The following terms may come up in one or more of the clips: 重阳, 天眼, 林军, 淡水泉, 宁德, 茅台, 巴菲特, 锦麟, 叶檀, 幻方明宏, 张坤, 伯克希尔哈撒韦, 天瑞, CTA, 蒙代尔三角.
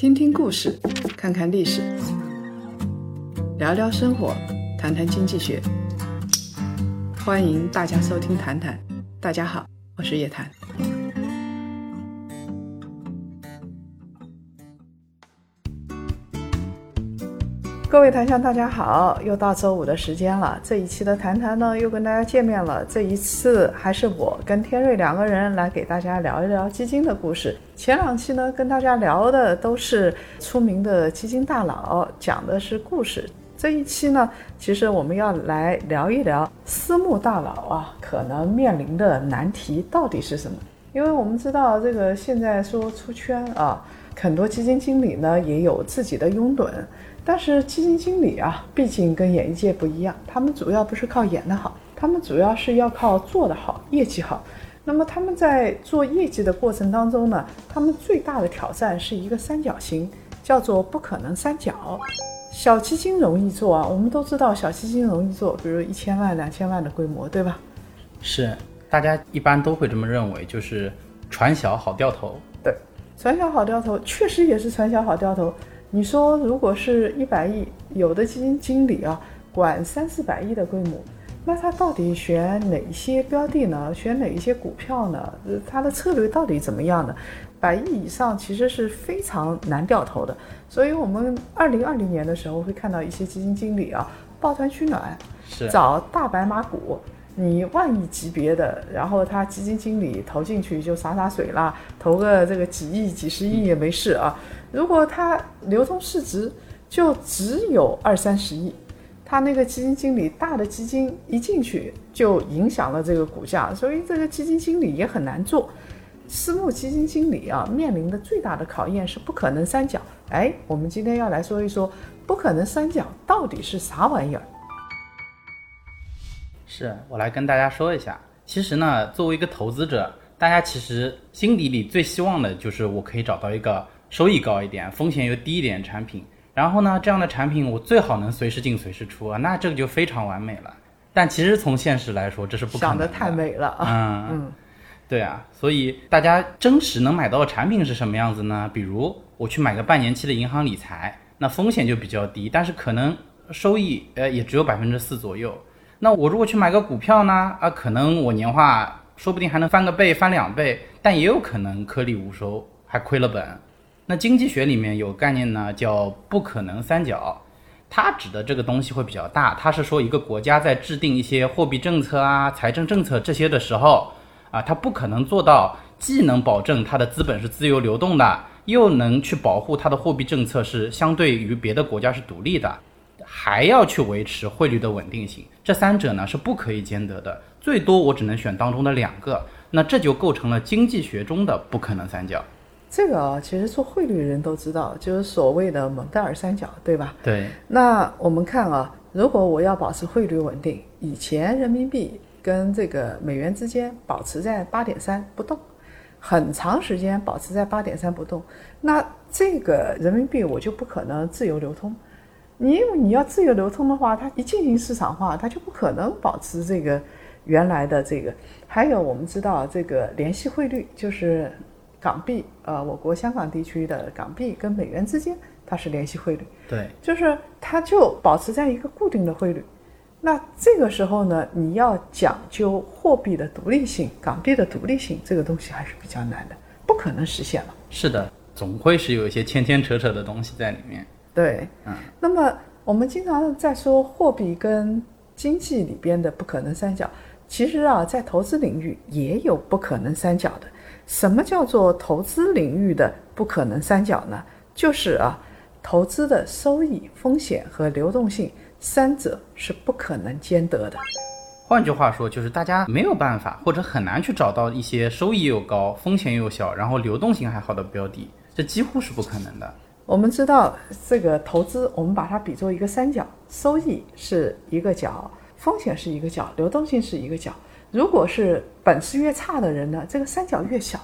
听听故事，看看历史，聊聊生活，谈谈经济学。欢迎大家收听谈谈。大家好，我是叶檀。各位檀香大家好，又到周五的时间了。这一期的谈谈呢，又跟大家见面了。这一次还是我跟天瑞两个人来给大家聊一聊基金的故事。前两期呢，跟大家聊的都是出名的基金大佬，讲的是故事。这一期呢，其实我们要来聊一聊私募大佬啊，可能面临的难题到底是什么？因为我们知道这个现在说出圈啊，很多基金经理呢也有自己的拥趸，但是基金经理啊，毕竟跟演艺界不一样，他们主要不是靠演得好，他们主要是要靠做得好，业绩好。那么他们在做业绩的过程当中呢，他们最大的挑战是一个三角形，叫做不可能三角。小基金容易做啊，我们都知道小基金容易做，比如1000万、2000万的规模，对吧？是，大家一般都会这么认为，就是船小好掉头。对，船小好掉头，确实也是船小好掉头。你说如果是100亿，有的基金经理啊，管300-400亿的规模，那他到底选哪些标的呢？选哪一些股票呢？他的策略到底怎么样呢？100亿以上其实是非常难掉头的，所以我们2020年的时候会看到一些基金经理啊，抱团取暖，找大白马股，你1亿级别的，然后他基金经理投进去就洒洒水啦，投个这个几亿、几十亿也没事啊。如果他流通市值就只有20-30亿，他那个基金经理大的基金一进去就影响了这个股价，所以这个基金经理也很难做。私募基金经理啊，面临的最大的考验是不可能三角。哎，我们今天要来说一说不可能三角到底是啥玩意儿。是，我来跟大家说一下。其实呢，作为一个投资者，大家其实心底里最希望的就是我可以找到一个收益高一点、风险又低一点的产品，然后呢，这样的产品我最好能随时进随时出啊，那这个就非常完美了。但其实从现实来说，这是不可能的。想得太美了啊！嗯。对啊，所以大家真实能买到的产品是什么样子呢？比如我去买个半年期的银行理财，那风险就比较低，但是可能收益也只有4%左右。那我如果去买个股票呢，啊，可能我年化说不定还能翻个倍、翻2倍，但也有可能颗粒无收，还亏了本。那经济学里面有概念呢，叫不可能三角，它指的这个东西会比较大，它是说一个国家在制定一些货币政策啊、财政政策这些的时候。啊，它不可能做到既能保证它的资本是自由流动的，又能去保护它的货币政策是相对于别的国家是独立的，还要去维持汇率的稳定性。这三者呢是不可以兼得的，最多我只能选当中的2个，那这就构成了经济学中的不可能三角。这个啊，其实做汇率人都知道，就是所谓的蒙代尔三角，对吧？对。那我们看啊，如果我要保持汇率稳定，以前人民币跟这个美元之间保持在 8.3 不动，很长时间保持在 8.3 不动，那这个人民币我就不可能自由流通。因为你要自由流通的话，它一进行市场化，它就不可能保持这个原来的这个。还有我们知道这个联系汇率，就是港币，我国香港地区的港币跟美元之间它是联系汇率，对，就是它就保持在一个固定的汇率。那这个时候呢，你要讲究货币的独立性、港币的独立性，这个东西还是比较难的，不可能实现了。是的，总会是有一些牵牵扯扯的东西在里面。对，嗯。那么我们经常在说货币跟经济里边的不可能三角，其实啊，在投资领域也有不可能三角的。什么叫做投资领域的不可能三角呢？就是啊，投资的收益、风险和流动性。三者是不可能兼得的。换句话说，就是大家没有办法或者很难去找到一些收益又高、风险又小，然后流动性还好的标的，这几乎是不可能的。我们知道这个投资，我们把它比作一个三角，收益是一个角，风险是一个角，流动性是一个角。如果是本事越差的人呢，这个三角越小，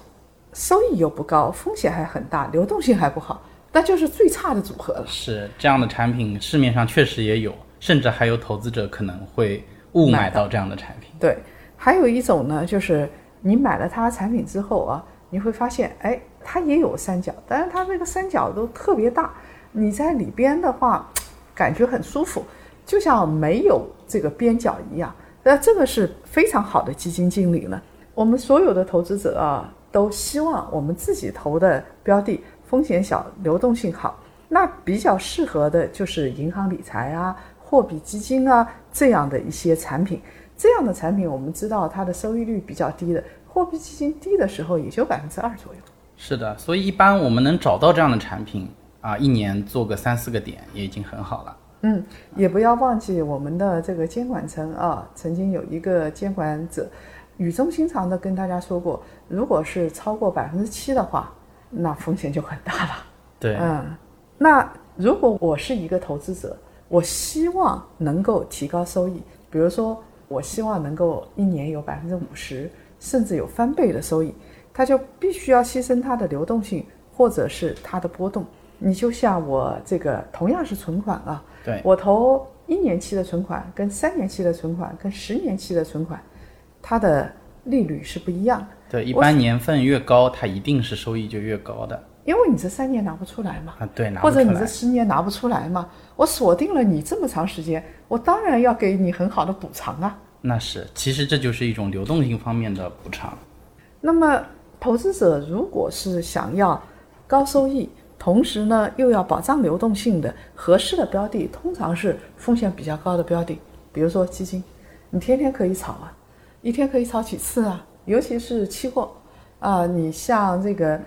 收益又不高，风险还很大，流动性还不好，那就是最差的组合了。是，这样的产品市面上确实也有，甚至还有投资者可能会误买到这样的产品。对，还有一种呢，就是你买了它产品之后啊，你会发现，哎，它也有三角，但是它这个三角都特别大，你在里边的话感觉很舒服，就像没有这个边角一样。那这个是非常好的基金经理了。我们所有的投资者啊，都希望我们自己投的标的风险小，流动性好。那比较适合的就是银行理财啊、货币基金啊这样的一些产品。这样的产品我们知道它的收益率比较低的，货币基金低的时候也就2%左右。是的，所以一般我们能找到这样的产品啊，一年做个3-4个点也已经很好了。嗯，也不要忘记我们的这个监管层啊，曾经有一个监管者语重心长的跟大家说过，如果是超过7%的话，那风险就很大了。对，嗯。那如果我是一个投资者，我希望能够提高收益，比如说我希望能够一年有50%，甚至有翻倍的收益，它就必须要牺牲它的流动性或者是它的波动。你就像我这个同样是存款啊，对，我投1年期的存款跟3年期的存款跟10年期的存款，它的利率是不一样的。对，一般年份越高，它一定是收益就越高的。因为你这3年拿不出来嘛，啊，对，拿不出来，或者你这10年拿不出来嘛，我锁定了你这么长时间，我当然要给你很好的补偿啊。那是，其实这就是一种流动性方面的补偿。那么投资者如果是想要高收益，同时呢又要保障流动性的合适的标的，通常是风险比较高的标的，比如说基金，你天天可以炒啊，一天可以炒几次啊？尤其是期货啊，你像这个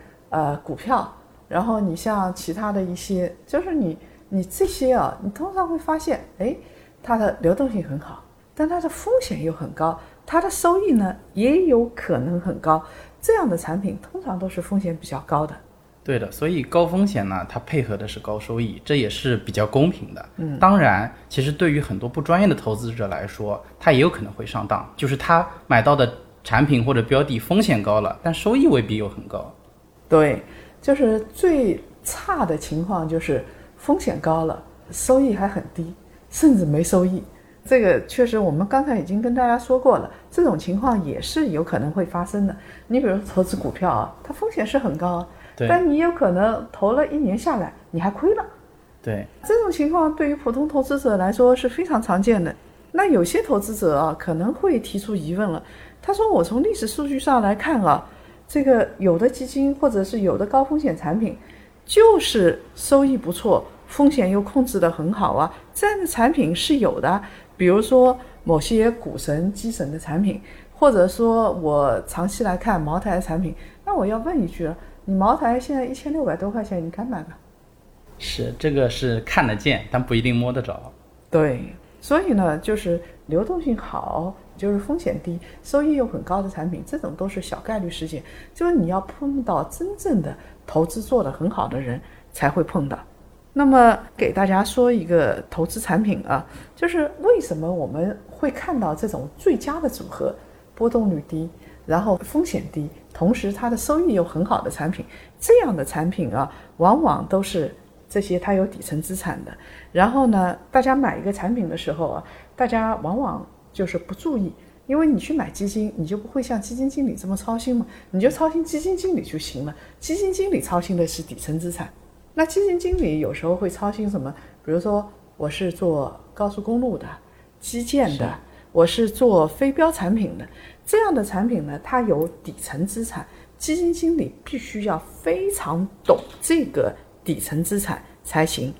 股票，然后你像其他的一些，就是你这些啊，你通常会发现，哎，它的流动性很好，但它的风险又很高，它的收益呢也有可能很高，这样的产品通常都是风险比较高的。对的，所以高风险呢，它配合的是高收益，这也是比较公平的。嗯，当然，其实对于很多不专业的投资者来说，他也有可能会上当，就是他买到的产品或者标的风险高了，但收益未必又很高。对，就是最差的情况就是风险高了，收益还很低，甚至没收益。这个确实我们刚才已经跟大家说过了，这种情况也是有可能会发生的。你比如投资股票啊，它风险是很高啊，但你有可能投了1年下来你还亏了。对，这种情况对于普通投资者来说是非常常见的。那有些投资者啊可能会提出疑问了，他说我从历史数据上来看啊，这个有的基金或者是有的高风险产品就是收益不错，风险又控制得很好啊，这样的产品是有的，比如说某些股神基神的产品，或者说我长期来看茅台的产品。那我要问一句了，你茅台现在1600多块钱，你敢买吗？是，这个是看得见但不一定摸得着。对，所以呢就是流动性好，就是风险低，收益又很高的产品，这种都是小概率事件，就是你要碰到真正的投资做得很好的人才会碰到。那么给大家说一个投资产品啊，就是为什么我们会看到这种最佳的组合，波动率低，然后风险低，同时它的收益又很好的产品。这样的产品啊，往往都是这些它有底层资产的。然后呢，大家买一个产品的时候啊，大家往往就是不注意，因为你去买基金，你就不会像基金经理这么操心嘛，你就操心基金经理就行了。基金经理操心的是底层资产，那基金经理有时候会操心什么？比如说我是做高速公路的、基建的，我是做非标产品的，这样的产品呢，它有底层资产，基金经理必须要非常懂这个底层资产才行。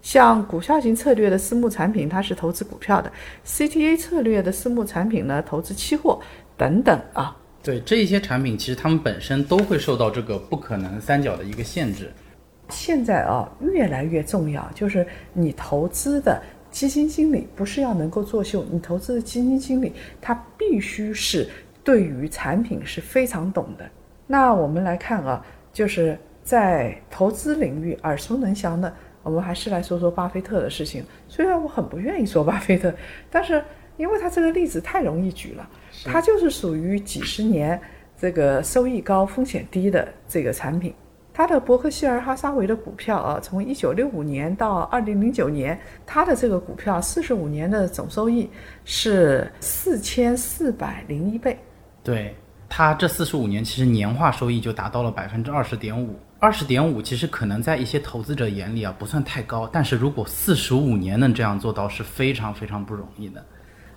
像股票型策略的私募产品，它是投资股票的 CTA 策略的私募产品呢，投资期货等等啊。对，这些产品其实他们本身都会受到这个不可能三角的一个限制。现在啊，越来越重要，就是你投资的基金经理不是要能够作秀，你投资的基金经理他必须是对于产品是非常懂的。那我们来看啊，就是在投资领域耳熟能详的，我们还是来说说巴菲特的事情。虽然我很不愿意说巴菲特，但是因为他这个例子太容易举了，他就是属于几十年这个收益高风险低的这个产品。他的伯克希尔哈撒韦的股票啊，从1965年到2009年，他的这个股票45年的总收益是4401倍。对，它这45年其实年化收益就达到了20.5%，20.5%其实可能在一些投资者眼里啊不算太高，但是如果45年能这样做到是非常非常不容易的。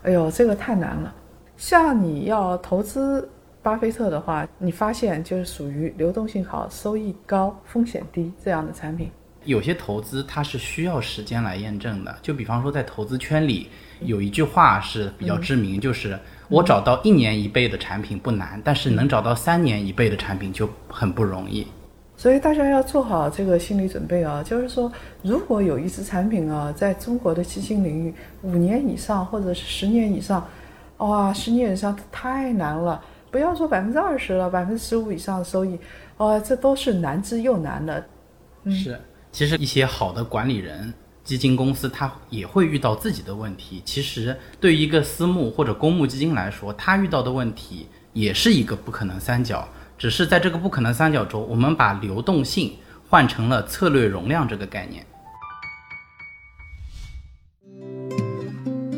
哎呦，这个太难了。像你要投资巴菲特的话，你发现就是属于流动性好、收益高、风险低这样的产品。有些投资它是需要时间来验证的，就比方说在投资圈里有一句话是比较知名，就是我找到1年1倍的产品不难，但是能找到3年1倍的产品就很不容易。所以大家要做好这个心理准备啊，就是说如果有一只产品啊在中国的基金领域5年以上或者是10年以上，哇，10年以上太难了，不要说20%了，15%以上的收益，哇，这都是难之又难的。是，其实一些好的管理人、基金公司他也会遇到自己的问题。其实对于一个私募或者公募基金来说，他遇到的问题也是一个不可能三角，只是在这个不可能三角中，我们把流动性换成了策略容量这个概念。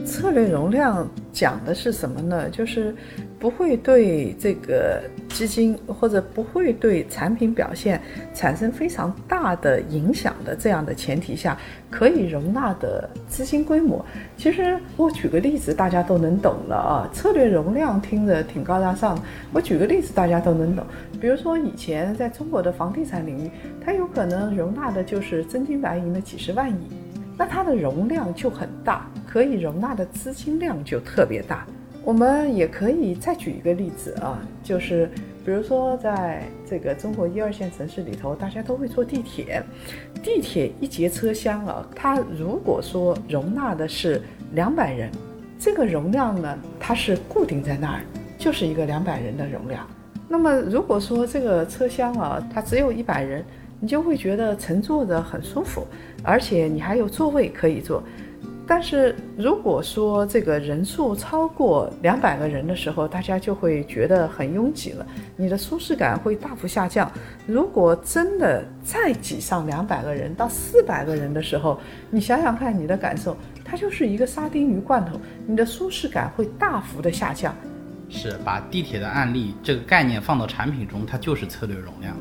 策略容量讲的是什么呢？就是不会对这个基金或者不会对产品表现产生非常大的影响的这样的前提下，可以容纳的资金规模。其实我举个例子大家都能懂了啊，策略容量听着挺高大上的，我举个例子大家都能懂。比如说以前在中国的房地产领域，它有可能容纳的就是真金白银的几十万亿，那它的容量就很大，可以容纳的资金量就特别大。我们也可以再举一个例子啊，就是比如说在这个中国1、2线城市里头，大家都会坐地铁，地铁一节车厢啊，它如果说容纳的是200人，这个容量呢，它是固定在那儿，就是一个200人的容量。那么如果说这个车厢啊，它只有100人，你就会觉得乘坐着很舒服，而且你还有座位可以坐。但是如果说这个人数超过200个人的时候，大家就会觉得很拥挤了，你的舒适感会大幅下降。如果真的再挤上200个人到400个人的时候，你想想看你的感受，它就是一个沙丁鱼罐头，你的舒适感会大幅的下降。是，把地铁的案例这个概念放到产品中，它就是策略容量。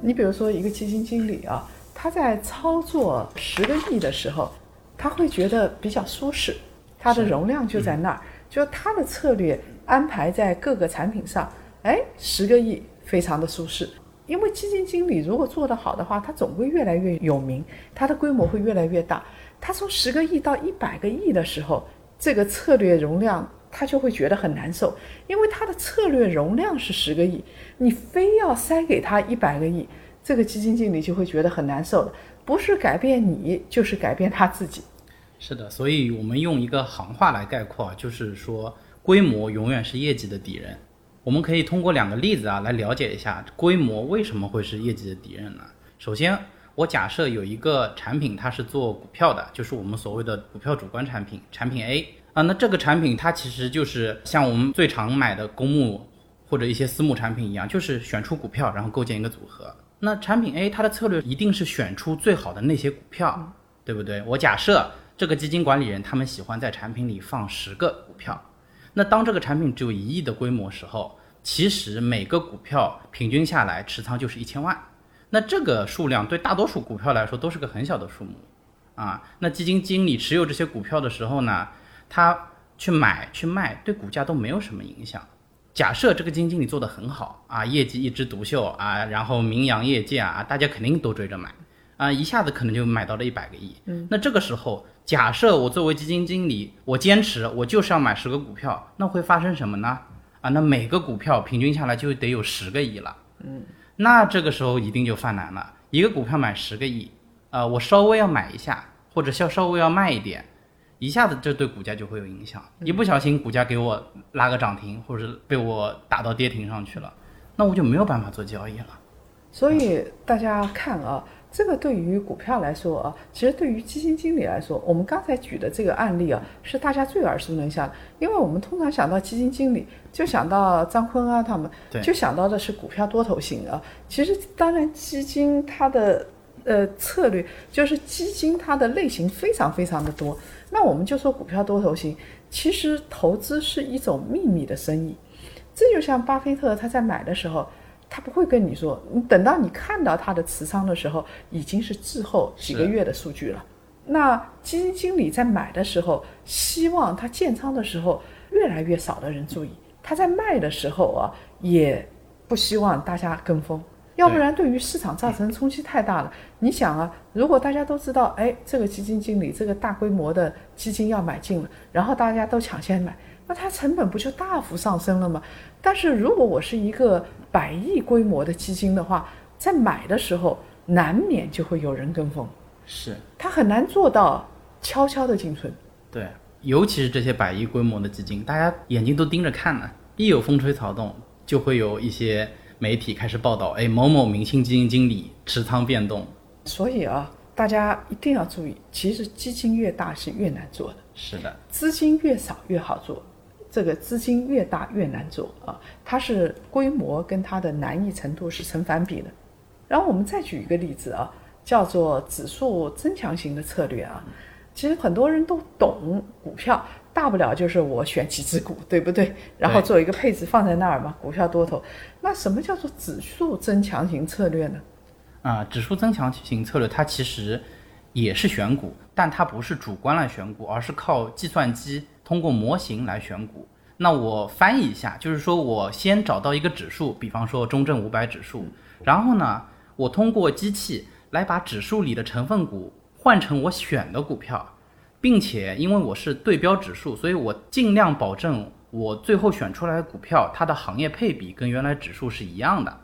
你比如说一个基金经理啊，他在操作10个亿的时候，他会觉得比较舒适，他的容量就在那儿，就他的策略安排在各个产品上，哎，10个亿非常的舒适。因为基金经理如果做得好的话，他总会越来越有名，他的规模会越来越大。他从10个亿到100个亿的时候，这个策略容量他就会觉得很难受，因为他的策略容量是10个亿，你非要塞给他100个亿，这个基金经理就会觉得很难受的。不是改变你，就是改变他自己。是的，所以我们用一个行话来概括，就是说规模永远是业绩的敌人。我们可以通过两个例子啊来了解一下规模为什么会是业绩的敌人呢？首先，我假设有一个产品它是做股票的，就是我们所谓的股票主观产品，产品 A 啊，那这个产品它其实就是像我们最常买的公募或者一些私募产品一样，就是选出股票然后构建一个组合。那产品 A 它的策略一定是选出最好的那些股票，对不对？我假设这个基金管理人他们喜欢在产品里放10个股票，那当这个产品只有1亿的规模时候，其实每个股票平均下来持仓就是1000万，那这个数量对大多数股票来说都是个很小的数目啊。那基金经理持有这些股票的时候呢，他去买去卖对股价都没有什么影响。假设这个基金经理做得很好啊，业绩一枝独秀啊，然后名扬业界啊，大家肯定都追着买啊，一下子可能就买到了100个亿。那这个时候，假设我作为基金经理，我坚持我就是要买10个股票，那会发生什么呢？啊，那每个股票平均下来就得有10个亿了。那这个时候一定就犯难了。一个股票买10个亿，我稍微要买一下，或者稍微要卖一点。一下子这对股价就会有影响，一不小心股价给我拉个涨停，或者是被我打到跌停上去了，那我就没有办法做交易了。所以大家看啊，这个对于股票来说啊，其实对于基金经理来说，我们刚才举的这个案例啊，是大家最耳熟能详的，因为我们通常想到基金经理，就想到张坤啊他们，就想到的是股票多头型啊。其实当然基金它的策略就是基金它的类型非常非常的多，那我们就说股票多头型，其实投资是一种秘密的生意。这就像巴菲特他在买的时候，他不会跟你说，你等到你看到他的持仓的时候，已经是滞后几个月的数据了。那基金经理在买的时候，希望他建仓的时候越来越少的人注意，他在卖的时候啊，也不希望大家跟风，要不然对于市场造成冲击太大了。你想啊，如果大家都知道，哎，这个基金经理这个大规模的基金要买进了，然后大家都抢先买，那它成本不就大幅上升了吗？但是如果我是一个100亿规模的基金的话，在买的时候难免就会有人跟风，是它很难做到悄悄的进村。对，尤其是这些100亿规模的基金，大家眼睛都盯着看了，一有风吹草动就会有一些媒体开始报道，哎，某某明星基金经理持仓变动。所以啊，大家一定要注意，其实基金越大是越难做的。是的，资金越少越好做，这个资金越大越难做啊，它是规模跟它的难易程度是成反比的。然后我们再举一个例子啊，叫做指数增强型的策略啊。其实很多人都懂股票，大不了就是我选几只股，对不对？然后做一个配置放在那儿嘛，股票多头。那什么叫做指数增强型策略呢？指数增强型策略它其实也是选股，但它不是主观来选股，而是靠计算机通过模型来选股。那我翻译一下，就是说我先找到一个指数，比方说中证500指数，然后呢，我通过机器来把指数里的成分股换成我选的股票，并且因为我是对标指数，所以我尽量保证我最后选出来的股票它的行业配比跟原来指数是一样的。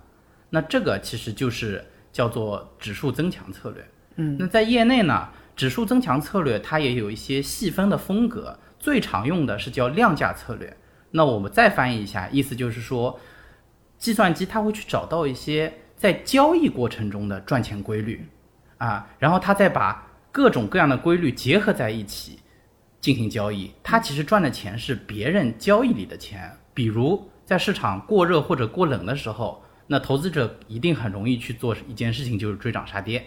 那这个其实就是叫做指数增强策略。那在业内呢，指数增强策略它也有一些细分的风格，最常用的是叫量价策略。那我们再翻译一下，意思就是说计算机它会去找到一些在交易过程中的赚钱规律啊，然后它再把各种各样的规律结合在一起进行交易，它其实赚的钱是别人交易里的钱。比如在市场过热或者过冷的时候，那投资者一定很容易去做一件事情，就是追涨杀跌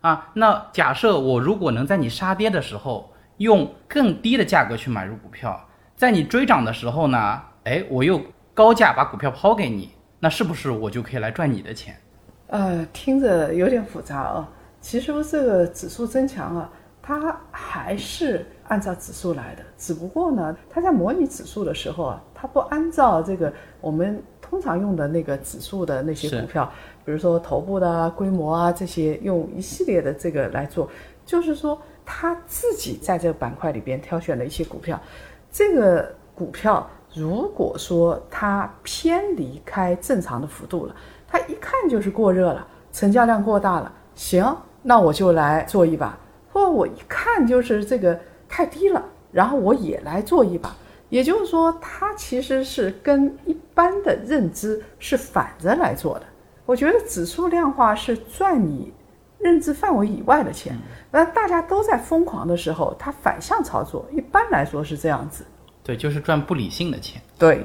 啊。那假设我如果能在你杀跌的时候用更低的价格去买入股票，在你追涨的时候呢，哎，我又高价把股票抛给你，那是不是我就可以来赚你的钱？听着有点复杂啊。其实这个指数增强啊，它还是按照指数来的，只不过呢，它在模拟指数的时候啊，它不按照这个我们通常用的那个指数的那些股票，比如说头部的啊、规模啊这些，用一系列的这个来做，就是说他自己在这个板块里边挑选了一些股票。这个股票如果说它偏离开正常的幅度了，它一看就是过热了，成交量过大了，行，那我就来做一把，或者我一看就是这个太低了，然后我也来做一把。也就是说，它其实是跟一般的认知是反着来做的。我觉得指数量化是赚你认知范围以外的钱，那大家都在疯狂的时候，它反向操作，一般来说是这样子。对，就是赚不理性的钱。对。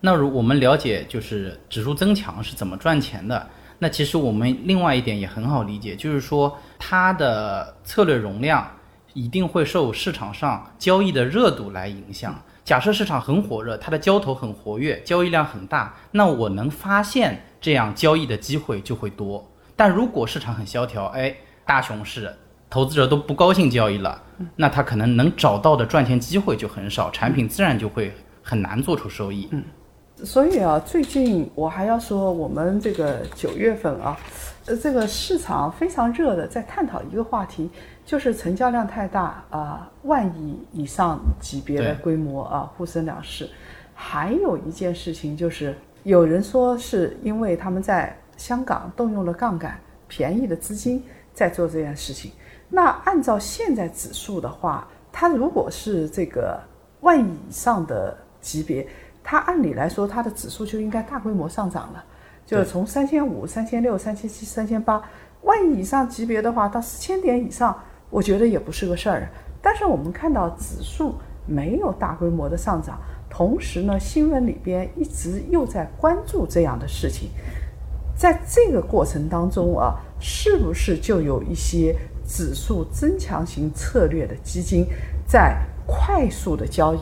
那如我们了解就是指数增强是怎么赚钱的，那其实我们另外一点也很好理解，就是说它的策略容量一定会受市场上交易的热度来影响。假设市场很火热，它的交投很活跃，交易量很大，那我能发现这样交易的机会就会多。但如果市场很萧条，哎，大熊市，投资者都不高兴交易了，那他可能能找到的赚钱机会就很少，产品自然就会很难做出收益。所以啊，最近我还要说，我们这个9月份啊，这个市场非常热的在探讨一个话题，就是成交量太大啊、1万亿以上级别的规模啊，沪深两市。还有一件事情就是，有人说是因为他们在香港动用了杠杆，便宜的资金在做这件事情。那按照现在指数的话，它如果是这个1万亿以上的级别，它按理来说它的指数就应该大规模上涨了，就是从3500、3600、3700、3800，1万亿以上级别的话，到4000点以上，我觉得也不是个事儿。但是我们看到指数没有大规模的上涨，同时呢，新闻里边一直又在关注这样的事情。在这个过程当中啊，是不是就有一些指数增强型策略的基金在快速的交易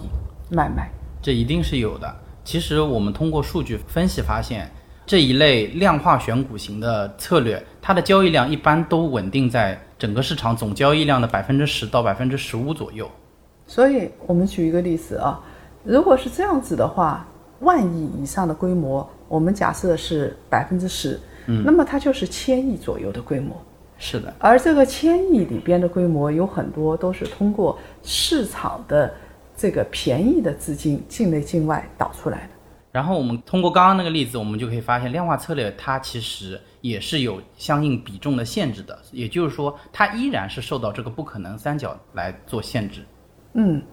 买卖？这一定是有的。其实我们通过数据分析发现，这一类量化选股型的策略，它的交易量一般都稳定在整个市场总交易量的 10% 到 15% 左右。所以我们举一个例子啊，如果是这样子的话，10000亿以上的规模，我们假设是 10%，那么它就是1000亿左右的规模。是的。而这个1000亿里边的规模有很多都是通过市场的这个便宜的资金境内境外导出来的。然后我们通过刚刚那个例子，我们就可以发现量化策略它其实也是有相应比重的限制的，也就是说它依然是受到这个不可能三角来做限制。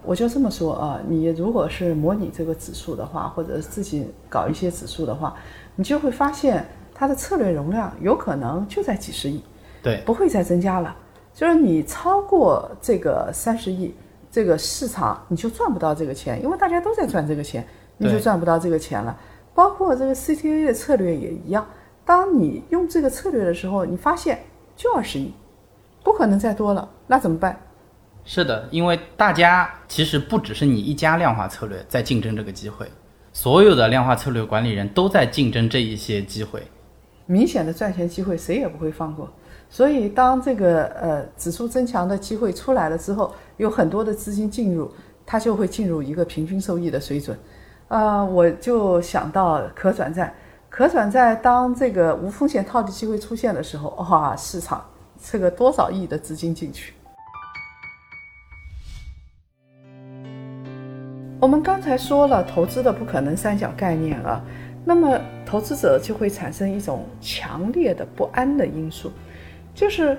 我就这么说啊，你如果是模拟这个指数的话，或者自己搞一些指数的话，你就会发现它的策略容量有可能就在几十亿，对，不会再增加了。就是你超过这个30亿，这个市场你就赚不到这个钱，因为大家都在赚这个钱，你就赚不到这个钱了。包括这个 CTA 的策略也一样，当你用这个策略的时候，你发现就20亿，不可能再多了，那怎么办？是的，因为大家其实不只是你一家量化策略在竞争这个机会，所有的量化策略管理人都在竞争这一些机会，明显的赚钱机会谁也不会放过。所以当这个指数增强的机会出来了之后，有很多的资金进入，它就会进入一个平均收益的水准。我就想到可转债，当这个无风险套利机会出现的时候，哇，市场这个多少亿的资金进去。我们刚才说了投资的不可能三角概念啊，那么投资者就会产生一种强烈的不安的因素，就是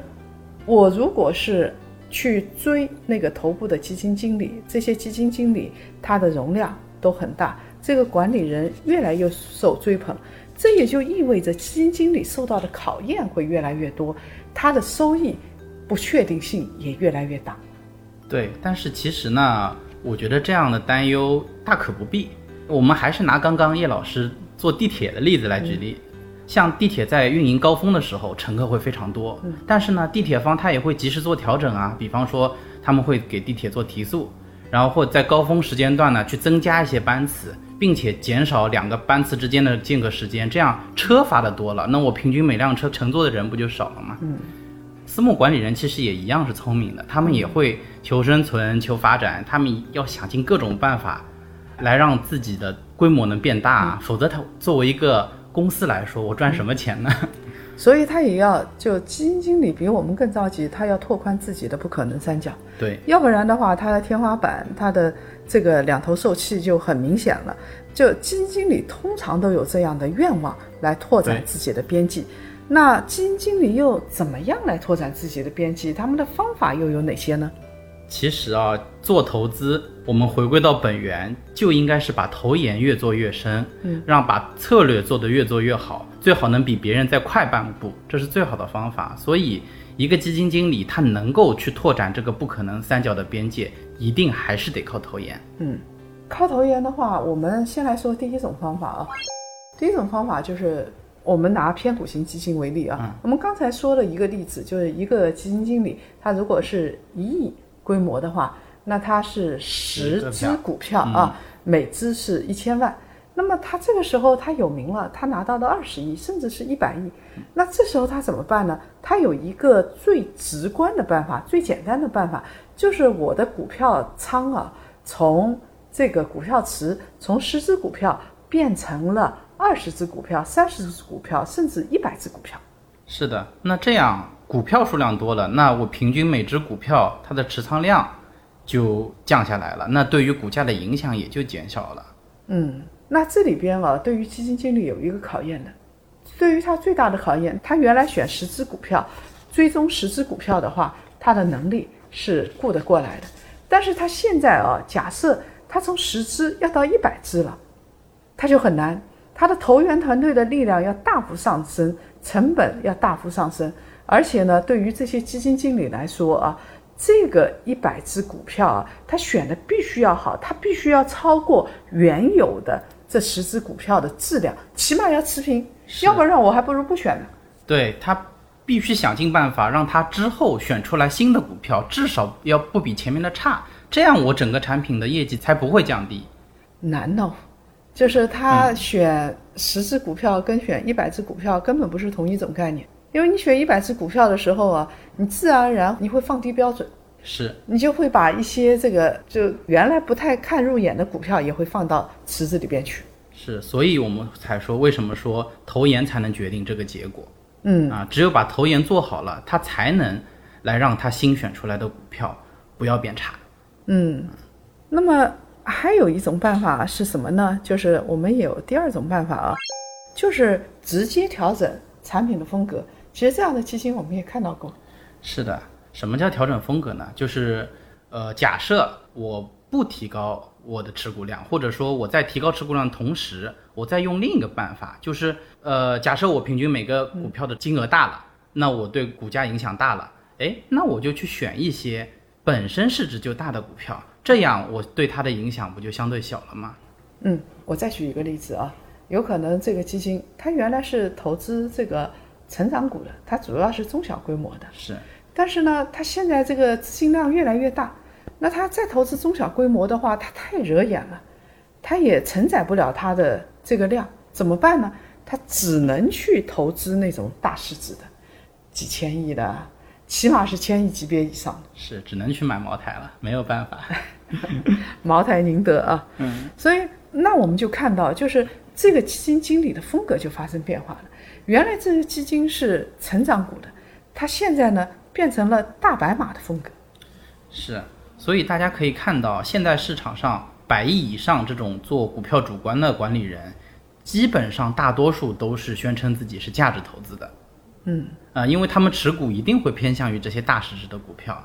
我如果是去追那个头部的基金经理，这些基金经理他的容量都很大，这个管理人越来越受追捧，这也就意味着基金经理受到的考验会越来越多，他的收益不确定性也越来越大。对，但是其实呢，我觉得这样的担忧大可不必。我们还是拿刚刚叶老师坐地铁的例子来举例，像地铁在运营高峰的时候乘客会非常多，但是呢地铁方他也会及时做调整啊，比方说他们会给地铁做提速，然后或在高峰时间段呢去增加一些班次，并且减少两个班次之间的间隔时间，这样车发的多了，那我平均每辆车乘坐的人不就少了吗？私募管理人其实也一样是聪明的，他们也会求生存求发展，他们要想尽各种办法来让自己的规模能变大，否则他作为一个公司来说我赚什么钱呢？所以他也要，就基金经理比我们更着急，他要拓宽自己的不可能三角，对，要不然的话他的天花板，他的这个两头受气就很明显了。就基金经理通常都有这样的愿望来拓展自己的边际，那基金经理又怎么样来拓展自己的边际？他们的方法又有哪些呢？其实啊，做投资我们回归到本源，就应该是把头沿越做越深，让把策略做得越做越好，最好能比别人再快半步，这是最好的方法。所以一个基金经理他能够去拓展这个不可能三角的边界，一定还是得靠头沿。靠头沿的话，我们先来说第一种方法啊。第一种方法就是我们拿偏股型基金为例啊，我们刚才说了一个例子，就是一个基金经理，他如果是1亿规模的话，那他是10只股票啊，每只是1000万。那么他这个时候他有名了，他拿到了20亿，甚至是100亿。那这时候他怎么办呢？他有一个最直观的办法，最简单的办法，就是我的股票仓啊，从这个股票池从10只股票变成了20只股票、30只股票，甚至100只股票。是的，那这样股票数量多了，那我平均每只股票它的持仓量就降下来了，那对于股价的影响也就减少了。那这里边啊，对于基金经理有一个考验的，对于他最大的考验，他原来选10只股票，追踪10只股票的话，他的能力是顾得过来的。但是他现在啊，假设他从10只要到100只了，他就很难。他的投研团队的力量要大幅上升，成本要大幅上升，而且呢，对于这些基金经理来说啊，这个100只股票啊，他选的必须要好，他必须要超过原有的这10只股票的质量，起码要持平，要不然我还不如不选呢。对，他必须想尽办法让他之后选出来新的股票至少要不比前面的差，这样我整个产品的业绩才不会降低。难道就是他选10只股票跟选100只股票根本不是同一种概念，因为你选100只股票的时候啊，你自然而然你会放低标准，是你就会把一些这个就原来不太看入眼的股票也会放到池子里边去，是，所以我们才说为什么说投研才能决定这个结果，只有把投研做好了，它才能来让它新选出来的股票不要变差。那么还有一种办法是什么呢？就是我们也有第2种办法啊，就是直接调整产品的风格。其实这样的基金我们也看到过。是的，什么叫调整风格呢？就是假设我不提高我的持股量，或者说我在提高持股量的同时，我再用另一个办法，就是假设我平均每个股票的金额大了，那我对股价影响大了，那我就去选一些本身市值就大的股票，这样我对它的影响不就相对小了吗？我再举一个例子啊，有可能这个基金它原来是投资这个成长股的，它主要是中小规模的，是，但是呢它现在这个资金量越来越大，那它再投资中小规模的话它太惹眼了，它也承载不了它的这个量，怎么办呢？它只能去投资那种大市值的，几千亿的，起码是千亿级别以上的，是，只能去买茅台了，没有办法。茅台宁德啊。所以那我们就看到，就是这个基金经理的风格就发生变化了，原来这个基金是成长股的，它现在呢变成了大白马的风格。是，所以大家可以看到，现在市场上100亿以上这种做股票主观的管理人，基本上大多数都是宣称自己是价值投资的。因为他们持股一定会偏向于这些大市值的股票。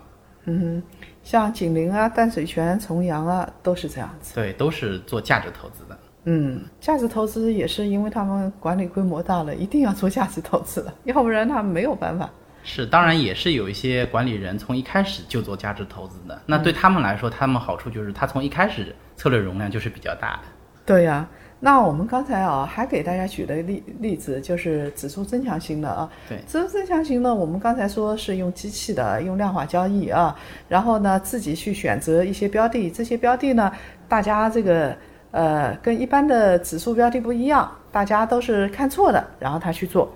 像锦麟啊、淡水泉、重阳啊，都是这样子。对，都是做价值投资的。价值投资也是因为他们管理规模大了，一定要做价值投资了，要不然他们没有办法。是，当然也是有一些管理人从一开始就做价值投资的，那对他们来说，他们好处就是他从一开始策略容量就是比较大的。对啊，那我们刚才还给大家举了例子，就是指数增强型的啊。对，指数增强型呢，我们刚才说是用机器的，用量化交易啊，然后呢自己去选择一些标的，这些标的呢，大家这个跟一般的指数标的不一样，大家都是看错的，然后他去做。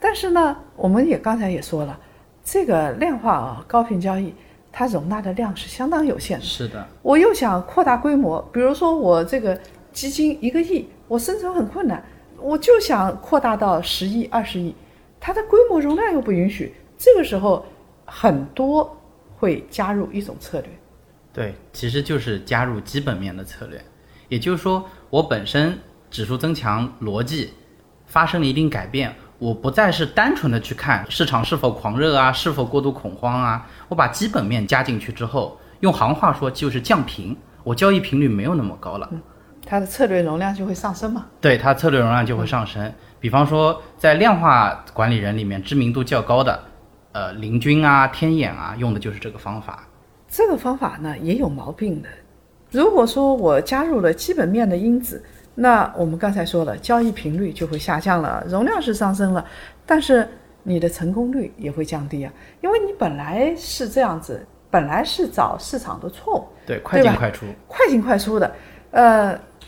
但是呢，我们也刚才也说了，这个量化高频交易，它容纳的量是相当有限的。是的，我又想扩大规模，比如说我这个基金1个亿，我生存很困难，我就想扩大到10亿、20亿，它的规模容量又不允许，这个时候很多会加入一种策略。对，其实就是加入基本面的策略，也就是说我本身指数增强逻辑发生了一定改变，我不再是单纯的去看市场是否狂热啊，是否过度恐慌啊，我把基本面加进去之后，用行话说就是降频，我交易频率没有那么高了，它的策略容量就会上升嘛。对，它策略容量就会上升。比方说在量化管理人里面知名度较高的林军啊、天眼啊，用的就是这个方法。这个方法呢也有毛病的，如果说我加入了基本面的因子，那我们刚才说了，交易频率就会下降了，容量是上升了，但是你的成功率也会降低啊，因为你本来是这样子，本来是找市场的错误。对，快进快出，快进快出的，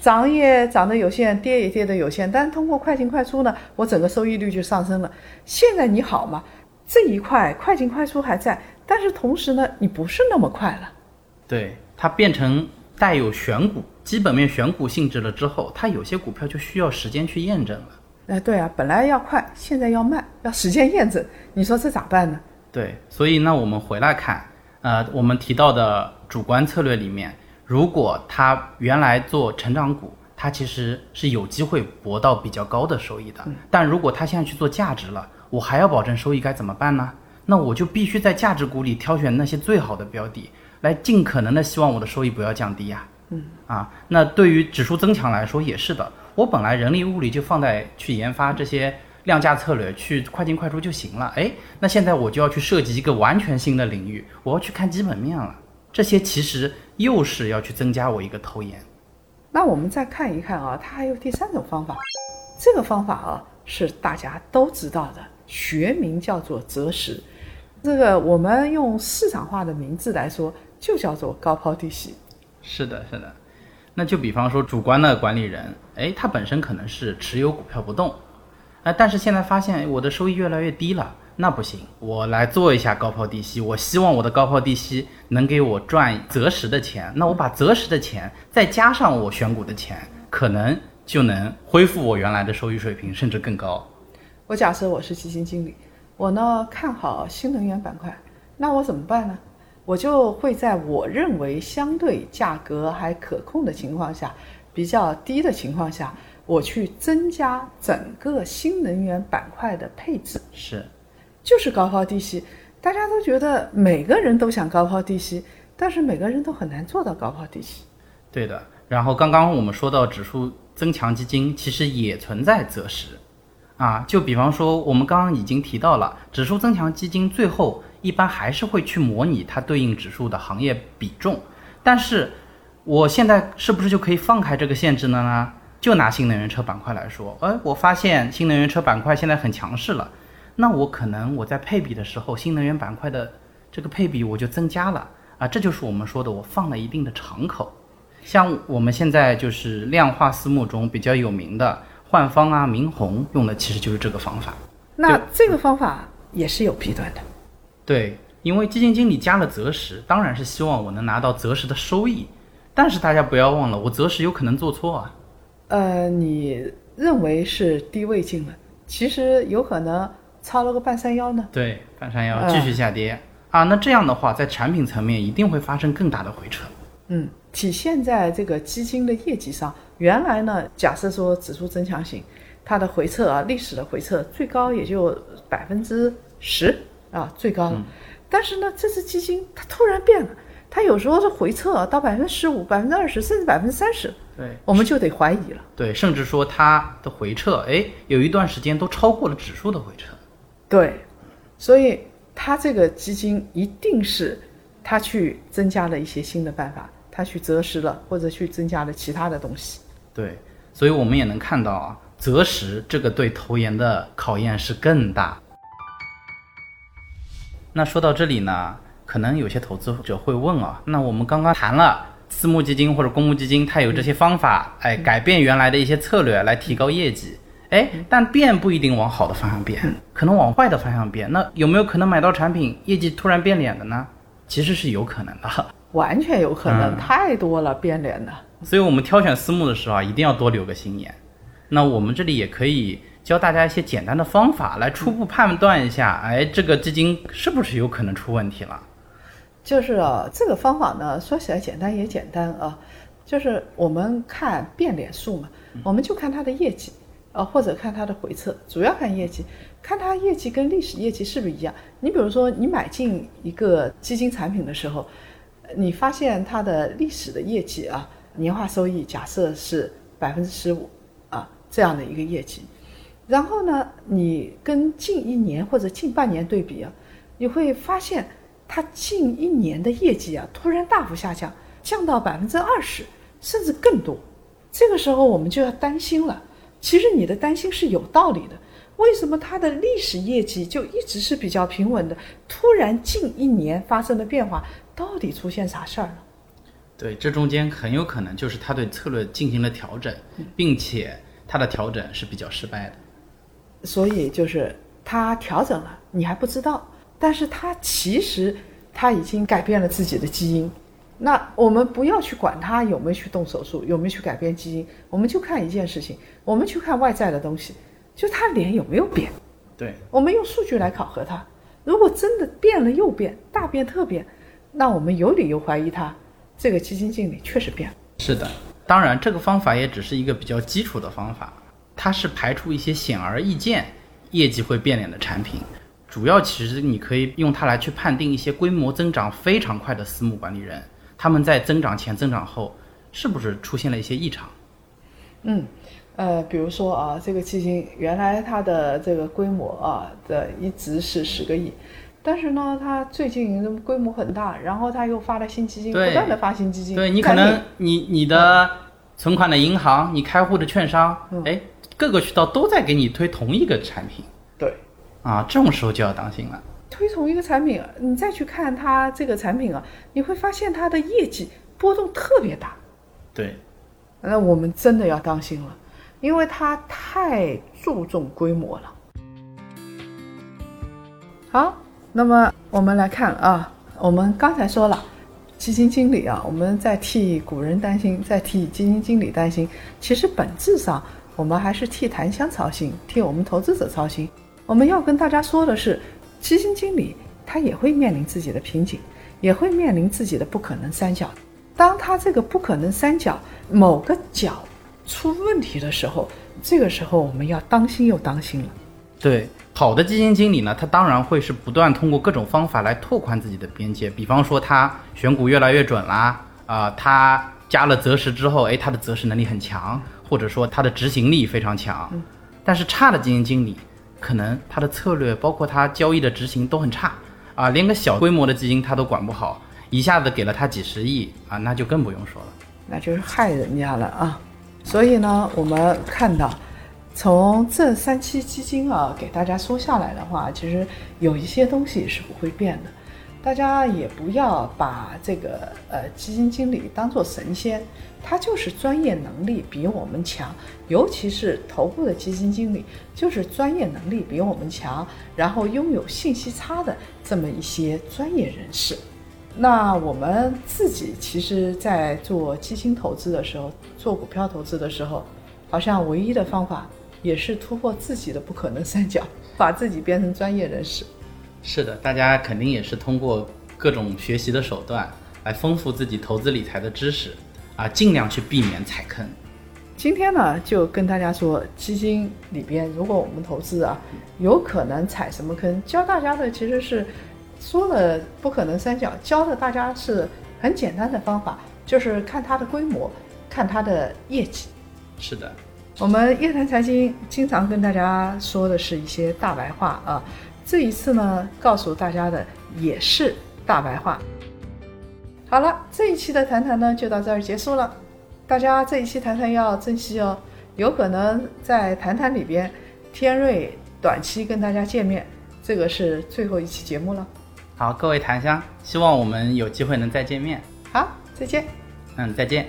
涨也涨得有限，跌也跌得有限，但是通过快进快出呢，我整个收益率就上升了。现在你好嘛，这一块快进快出还在，但是同时呢，你不是那么快了。对，它变成带有选股、基本面选股性质了之后，它有些股票就需要时间去验证了。对啊，本来要快，现在要慢，要时间验证，你说这咋办呢？对，所以呢，我们回来看，我们提到的主观策略里面，如果他原来做成长股，他其实是有机会博到比较高的收益的，但如果他现在去做价值了，我还要保证收益该怎么办呢？那我就必须在价值股里挑选那些最好的标的，来尽可能的希望我的收益不要降低呀。那对于指数增强来说也是的，我本来人力物力就放在去研发这些量价策略，去快进快出就行了，那现在我就要去涉及一个完全新的领域，我要去看基本面了，这些其实又是要去增加我一个投研。那我们再看一看啊，它还有第3种方法，这个方法是大家都知道的，学名叫做择时，这个我们用市场化的名字来说就叫做高抛低吸。是的，是的。那就比方说主观的管理人，他本身可能是持有股票不动，但是现在发现我的收益越来越低了，那不行，我来做一下高抛低吸，我希望我的高抛低吸能给我赚择时的钱，那我把择时的钱再加上我选股的钱，可能就能恢复我原来的收益水平，甚至更高。我假设我是基金经理，我呢看好新能源板块，那我怎么办呢？我就会在我认为相对价格还可控的情况下，比较低的情况下，我去增加整个新能源板块的配置。是，就是高抛低吸，大家都觉得每个人都想高抛低吸，但是每个人都很难做到高抛低吸。对的。然后刚刚我们说到指数增强基金其实也存在择时就比方说我们刚刚已经提到了，指数增强基金最后一般还是会去模拟它对应指数的行业比重，但是我现在是不是就可以放开这个限制了呢？就拿新能源车板块来说，我发现新能源车板块现在很强势了，那我可能我在配比的时候，新能源板块的这个配比我就增加了这就是我们说的我放了一定的敞口。像我们现在就是量化私募中比较有名的幻方明宏用的其实就是这个方法。那这个方法也是有弊端的。对，因为基金经理加了择时，当然是希望我能拿到择时的收益，但是大家不要忘了，我择时有可能做错你认为是低位进了，其实有可能抄了个半山腰呢。对，半山腰继续下跌那这样的话在产品层面一定会发生更大的回撤。体现在这个基金的业绩上。原来呢，假设说指数增强型它的回撤历史的回撤最高也就10%最高了但是呢这只基金它突然变了，它有时候是回撤到15%、20%甚至30%，对，我们就得怀疑了。对，甚至说它的回撤有一段时间都超过了指数的回撤。对，所以他这个基金一定是他去增加了一些新的办法，他去择时了，或者去增加了其他的东西。对，所以我们也能看到择时这个对投研的考验是更大。那说到这里呢，可能有些投资者会问那我们刚刚谈了私募基金或者公募基金，它有这些方法改变原来的一些策略来提高业绩，但变不一定往好的方向变，可能往坏的方向变，那有没有可能买到产品业绩突然变脸的呢？其实是有可能的，完全有可能，太多了变脸的。所以我们挑选私募的时候一定要多留个心眼。那我们这里也可以教大家一些简单的方法来初步判断一下这个基金是不是有可能出问题了。就是这个方法呢说起来简单也简单就是我们看变脸数嘛，我们就看它的业绩或者看它的回撤，主要看业绩，看它业绩跟历史业绩是不是一样。你比如说你买进一个基金产品的时候，你发现它的历史的业绩年化收益假设是 15% 这样的一个业绩，然后呢你跟近一年或者近半年对比你会发现它近一年的业绩突然大幅下降，降到 20% 甚至更多。这个时候我们就要担心了。其实你的担心是有道理的，为什么它的历史业绩就一直是比较平稳的，突然近一年发生了变化，到底出现啥事儿呢？对，这中间很有可能就是它对策略进行了调整，并且它的调整是比较失败的。所以就是它调整了你还不知道，但是它其实它已经改变了自己的基因。那我们不要去管他有没有去动手术，有没有去改变基因，我们就看一件事情，我们去看外在的东西，就他脸有没有变。对，我们用数据来考核他，如果真的变了又变，大变特变，那我们有理由怀疑他这个基金经理确实变了。是的，当然这个方法也只是一个比较基础的方法，它是排除一些显而易见业绩会变脸的产品，主要其实你可以用它来去判定一些规模增长非常快的私募管理人，他们在增长前增长后是不是出现了一些异常。比如说这个基金原来它的这个规模的一直是10个亿，但是呢它最近规模很大，然后它又发了新基金，不断的发新基金。对，你可能你的存款的银行，你开户的券商，各个渠道都在给你推同一个产品。对这种时候就要当心了。推同一个产品，你再去看它这个产品你会发现它的业绩波动特别大。对，那我们真的要当心了，因为它太注重规模了。好，那么我们来看啊，我们刚才说了基金经理啊，我们在替股人担心，在替基金经理担心，其实本质上我们还是替檀香操心，替我们投资者操心。我们要跟大家说的是，基金经理他也会面临自己的瓶颈，也会面临自己的不可能三角。当他这个不可能三角某个角出问题的时候，这个时候我们要当心又当心了。对，好的基金经理呢，他当然会是不断通过各种方法来拓宽自己的边界，比方说他选股越来越准啦，他加了择时之后，他的择时能力很强，或者说他的执行力非常强。但是差的基金经理可能他的策略包括他交易的执行都很差啊，连个小规模的基金他都管不好，一下子给了他几十亿啊，那就更不用说了，那就是害人家了啊。所以呢，我们看到从这三期基金啊给大家说下来的话，其实有一些东西是不会变的，大家也不要把这个基金经理当作神仙，他就是专业能力比我们强，尤其是头部的基金经理，就是专业能力比我们强，然后拥有信息差的这么一些专业人士。那我们自己其实在做基金投资的时候，做股票投资的时候，好像唯一的方法也是突破自己的不可能三角，把自己变成专业人士。是的，大家肯定也是通过各种学习的手段来丰富自己投资理财的知识啊，尽量去避免踩坑。今天呢，就跟大家说基金里边，如果我们投资啊，有可能踩什么坑，教大家的其实是说了不可能三角，教的大家是很简单的方法，就是看它的规模，看它的业绩。是的，我们夜谈财经经常跟大家说的是一些大白话啊。这一次呢，告诉大家的也是大白话。好了，这一期的谈谈呢就到这儿结束了。大家这一期谈谈要珍惜哦，有可能在谈谈里边，天瑞短期跟大家见面，这个是最后一期节目了。好，各位檀香，希望我们有机会能再见面。好，再见。再见。